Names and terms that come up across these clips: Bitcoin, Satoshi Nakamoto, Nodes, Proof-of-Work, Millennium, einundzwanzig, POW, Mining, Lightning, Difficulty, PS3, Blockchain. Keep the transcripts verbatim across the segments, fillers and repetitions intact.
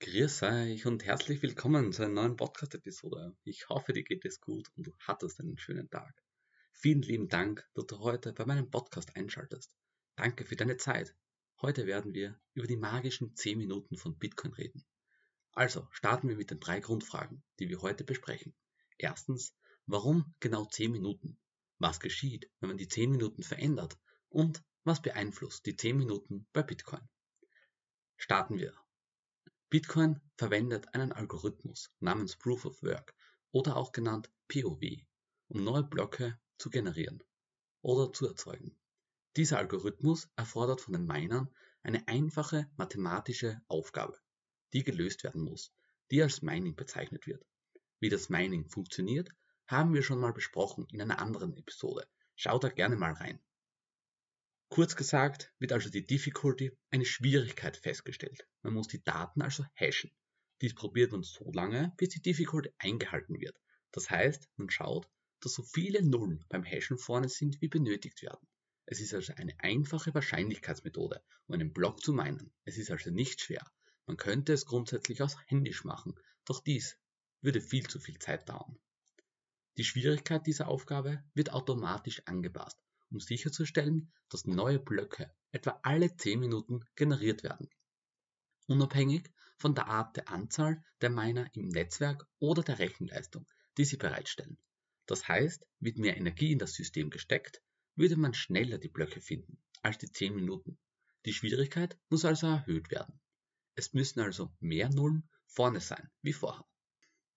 Grüß euch und herzlich willkommen zu einer neuen Podcast-Episode. Ich hoffe, dir geht es gut und du hattest einen schönen Tag. Vielen lieben Dank, dass du heute bei meinem Podcast einschaltest. Danke für deine Zeit. Heute werden wir über die magischen zehn Minuten von Bitcoin reden. Also starten wir mit den drei Grundfragen, die wir heute besprechen. Erstens, warum genau zehn Minuten? Was geschieht, wenn man die zehn Minuten verändert? Und was beeinflusst die zehn Minuten bei Bitcoin? Starten wir. Bitcoin verwendet einen Algorithmus namens Proof-of-Work oder auch genannt P O W, um neue Blöcke zu generieren oder zu erzeugen. Dieser Algorithmus erfordert von den Minern eine einfache mathematische Aufgabe, die gelöst werden muss, die als Mining bezeichnet wird. Wie das Mining funktioniert, haben wir schon mal besprochen in einer anderen Episode. Schaut da gerne mal rein. Kurz gesagt wird also die Difficulty, eine Schwierigkeit, festgestellt. Man muss die Daten also hashen. Dies probiert man so lange, bis die Difficulty eingehalten wird. Das heißt, man schaut, dass so viele Nullen beim Hashen vorne sind, wie benötigt werden. Es ist also eine einfache Wahrscheinlichkeitsmethode, um einen Block zu minen. Es ist also nicht schwer. Man könnte es grundsätzlich auch händisch machen, doch dies würde viel zu viel Zeit dauern. Die Schwierigkeit dieser Aufgabe wird automatisch angepasst, um sicherzustellen, dass neue Blöcke etwa alle zehn Minuten generiert werden, unabhängig von der Art der Anzahl der Miner im Netzwerk oder der Rechenleistung, die sie bereitstellen. Das heißt, mit mehr Energie in das System gesteckt, würde man schneller die Blöcke finden als die zehn Minuten. Die Schwierigkeit muss also erhöht werden. Es müssen also mehr Nullen vorne sein wie vorher.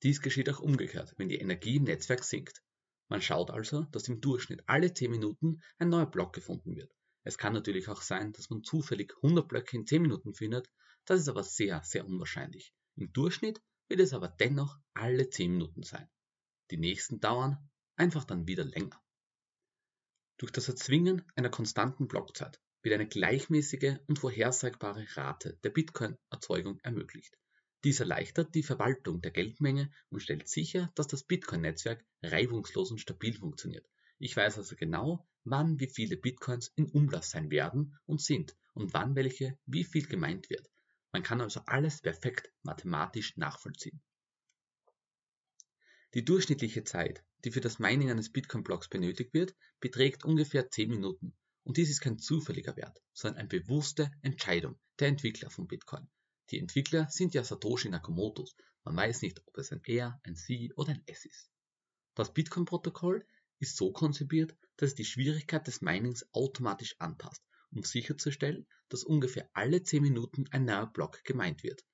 Dies geschieht auch umgekehrt, wenn die Energie im Netzwerk sinkt. Man schaut also, dass im Durchschnitt alle zehn Minuten ein neuer Block gefunden wird. Es kann natürlich auch sein, dass man zufällig hundert Blöcke in zehn Minuten findet, das ist aber sehr, sehr unwahrscheinlich. Im Durchschnitt wird es aber dennoch alle zehn Minuten sein. Die nächsten dauern einfach dann wieder länger. Durch das Erzwingen einer konstanten Blockzeit wird eine gleichmäßige und vorhersagbare Rate der Bitcoin-Erzeugung ermöglicht. Dies erleichtert die Verwaltung der Geldmenge und stellt sicher, dass das Bitcoin-Netzwerk reibungslos und stabil funktioniert. Ich weiß also genau, wann wie viele Bitcoins in Umlauf sein werden und sind und wann welche wie viel gemeint wird. Man kann also alles perfekt mathematisch nachvollziehen. Die durchschnittliche Zeit, die für das Mining eines Bitcoin-Blocks benötigt wird, beträgt ungefähr zehn Minuten. Und dies ist kein zufälliger Wert, sondern eine bewusste Entscheidung der Entwickler von Bitcoin. Die Entwickler sind ja Satoshi Nakamotos, man weiß nicht, ob es ein Er, ein Sie oder ein Es ist. Das Bitcoin-Protokoll ist so konzipiert, dass es die Schwierigkeit des Minings automatisch anpasst, um sicherzustellen, dass ungefähr alle zehn Minuten ein neuer Block gemeint wird.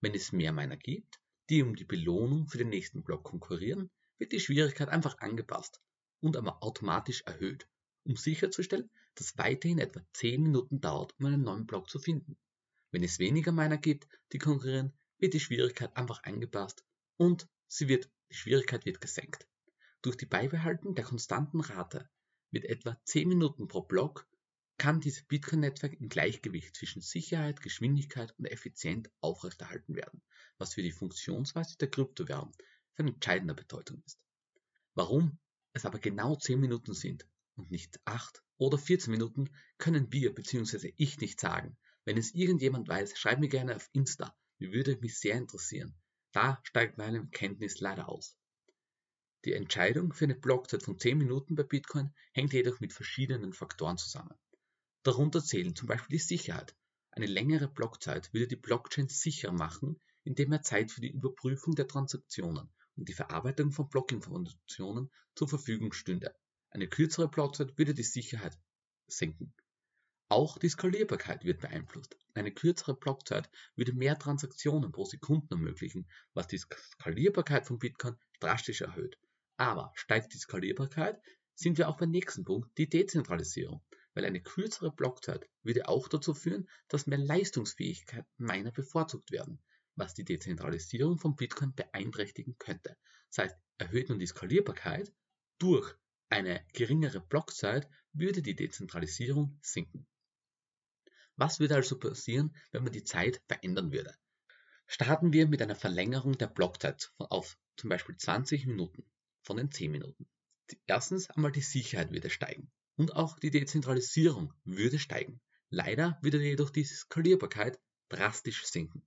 Wenn es mehr Miner gibt, die um die Belohnung für den nächsten Block konkurrieren, wird die Schwierigkeit einfach angepasst und aber automatisch erhöht, um sicherzustellen, dass weiterhin etwa zehn Minuten dauert, um einen neuen Block zu finden. Wenn es weniger Miner gibt, die konkurrieren, wird die Schwierigkeit einfach angepasst und sie wird, die Schwierigkeit wird gesenkt. Durch die Beibehalten der konstanten Rate mit etwa zehn Minuten pro Block kann dieses Bitcoin-Netzwerk im Gleichgewicht zwischen Sicherheit, Geschwindigkeit und Effizienz aufrechterhalten werden, was für die Funktionsweise der Kryptowährung von entscheidender Bedeutung ist. Warum es aber genau zehn Minuten sind und nicht acht oder vierzehn Minuten, können wir bzw. ich nicht sagen. Wenn es irgendjemand weiß, schreib mir gerne auf Insta, mir würde mich sehr interessieren. Da steigt meine Kenntnis leider aus. Die Entscheidung für eine Blockzeit von zehn Minuten bei Bitcoin hängt jedoch mit verschiedenen Faktoren zusammen. Darunter zählen zum Beispiel die Sicherheit. Eine längere Blockzeit würde die Blockchain sicher machen, indem mehr Zeit für die Überprüfung der Transaktionen und die Verarbeitung von Blockinformationen zur Verfügung stünde. Eine kürzere Blockzeit würde die Sicherheit senken. Auch die Skalierbarkeit wird beeinflusst. Eine kürzere Blockzeit würde mehr Transaktionen pro Sekunde ermöglichen, was die Skalierbarkeit von Bitcoin drastisch erhöht. Aber steigt die Skalierbarkeit, sind wir auch beim nächsten Punkt, die Dezentralisierung, weil eine kürzere Blockzeit würde auch dazu führen, dass mehr Leistungsfähigkeit Miner bevorzugt werden, was die Dezentralisierung von Bitcoin beeinträchtigen könnte. Das heißt, erhöht man die Skalierbarkeit durch eine geringere Blockzeit, würde die Dezentralisierung sinken. Was würde also passieren, wenn man die Zeit verändern würde? Starten wir mit einer Verlängerung der Blockzeit auf zum Beispiel zwanzig Minuten von den zehn Minuten. Erstens einmal die Sicherheit würde steigen und auch die Dezentralisierung würde steigen. Leider würde jedoch die Skalierbarkeit drastisch sinken.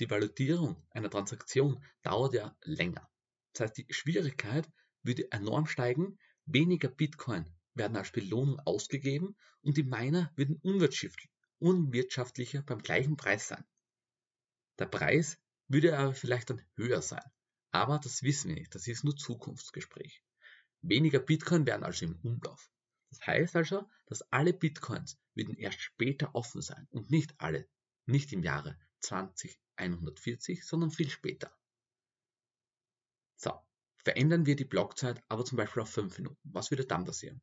die Validierung einer Transaktion dauert ja länger. Das heißt, die Schwierigkeit würde enorm steigen, weniger Bitcoin werden als Belohnung ausgegeben und die Miner würden unwirtschaftlicher beim gleichen Preis sein. Der Preis würde aber vielleicht dann höher sein, aber das wissen wir nicht, das ist nur Zukunftsgespräch. Weniger Bitcoin wären also im Umlauf. Das heißt also, dass alle Bitcoins würden erst später offen sein und nicht alle, nicht im Jahre zweitausendeinhundertvierzig, sondern viel später. So, verändern wir die Blockzeit aber zum Beispiel auf fünf Minuten. Was würde dann passieren?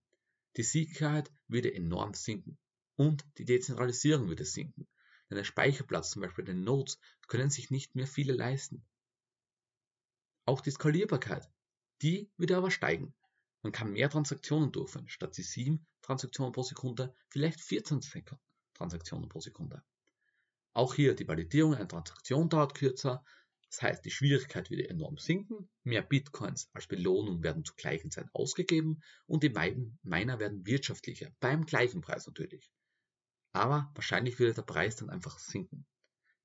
Die Sicherheit würde enorm sinken und die Dezentralisierung würde sinken. Denn der Speicherplatz, zum Beispiel den Nodes, können sich nicht mehr viele leisten. Auch die Skalierbarkeit, die würde aber steigen. Man kann mehr Transaktionen durchführen, statt die sieben Transaktionen pro Sekunde, vielleicht vierzehn Transaktionen pro Sekunde. Auch hier die Validierung einer Transaktion dauert kürzer, das heißt die Schwierigkeit würde enorm sinken, mehr Bitcoins als Belohnung werden zur gleichen Zeit ausgegeben und die Miner werden wirtschaftlicher, beim gleichen Preis natürlich. Aber wahrscheinlich würde der Preis dann einfach sinken.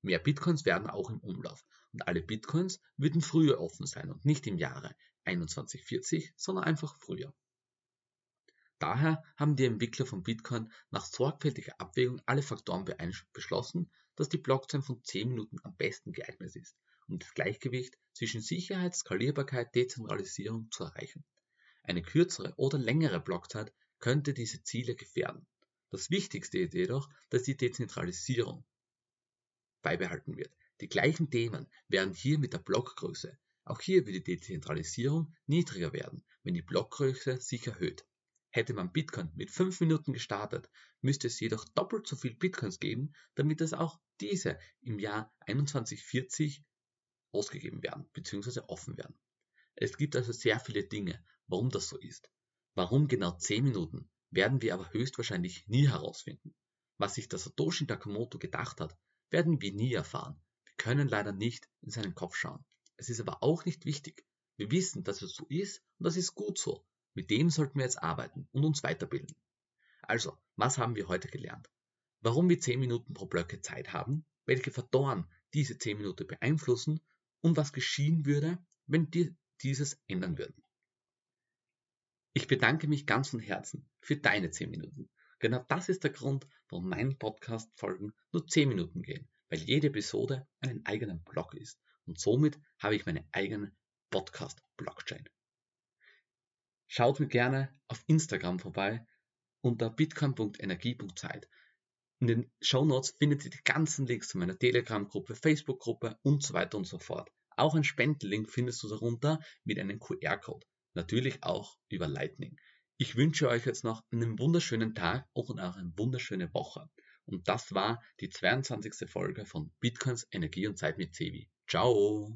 Mehr Bitcoins werden auch im Umlauf und alle Bitcoins würden früher offen sein und nicht im Jahre einundzwanzig vierzig, sondern einfach früher. Daher haben die Entwickler von Bitcoin nach sorgfältiger Abwägung alle Faktoren beschlossen, dass die Blockzeit von zehn Minuten am besten geeignet ist, um das Gleichgewicht zwischen Sicherheit, Skalierbarkeit, Dezentralisierung zu erreichen. Eine kürzere oder längere Blockzeit könnte diese Ziele gefährden. Das Wichtigste ist jedoch, dass die Dezentralisierung beibehalten wird. Die gleichen Themen wären hier mit der Blockgröße. Auch hier würde die Dezentralisierung niedriger werden, wenn die Blockgröße sich erhöht. Hätte man Bitcoin mit fünf Minuten gestartet, müsste es jedoch doppelt so viel Bitcoins geben, damit es auch diese im Jahr einundzwanzig vierzig ausgegeben werden bzw. offen werden. Es gibt also sehr viele Dinge, warum das so ist. Warum genau zehn Minuten, werden wir aber höchstwahrscheinlich nie herausfinden. Was sich der Satoshi Nakamoto gedacht hat, werden wir nie erfahren. Wir können leider nicht in seinen Kopf schauen. Es ist aber auch nicht wichtig. Wir wissen, dass es so ist und das ist gut so. Mit dem sollten wir jetzt arbeiten und uns weiterbilden. Also, was haben wir heute gelernt? Warum wir zehn Minuten pro Blöcke Zeit haben, welche Faktoren diese zehn Minuten beeinflussen und was geschehen würde, wenn wir dieses ändern würden. Ich bedanke mich ganz von Herzen für deine zehn Minuten. Genau das ist der Grund, warum meine Podcast-Folgen nur zehn Minuten gehen, weil jede Episode einen eigenen Blog ist und somit habe ich meine eigene Podcast-Blockchain. Schaut mir gerne auf Instagram vorbei unter bitcoin punkt energie punkt zeit. In den Shownotes findet ihr die ganzen Links zu meiner Telegram-Gruppe, Facebook-Gruppe und so weiter und so fort. Auch einen Spendenlink findest du darunter mit einem Q R-Code. Natürlich auch über Lightning. Ich wünsche euch jetzt noch einen wunderschönen Tag und auch eine wunderschöne Woche. Und das war die zweiundzwanzigste Folge von Bitcoins Energie und Zeit mit Sebi. Ciao!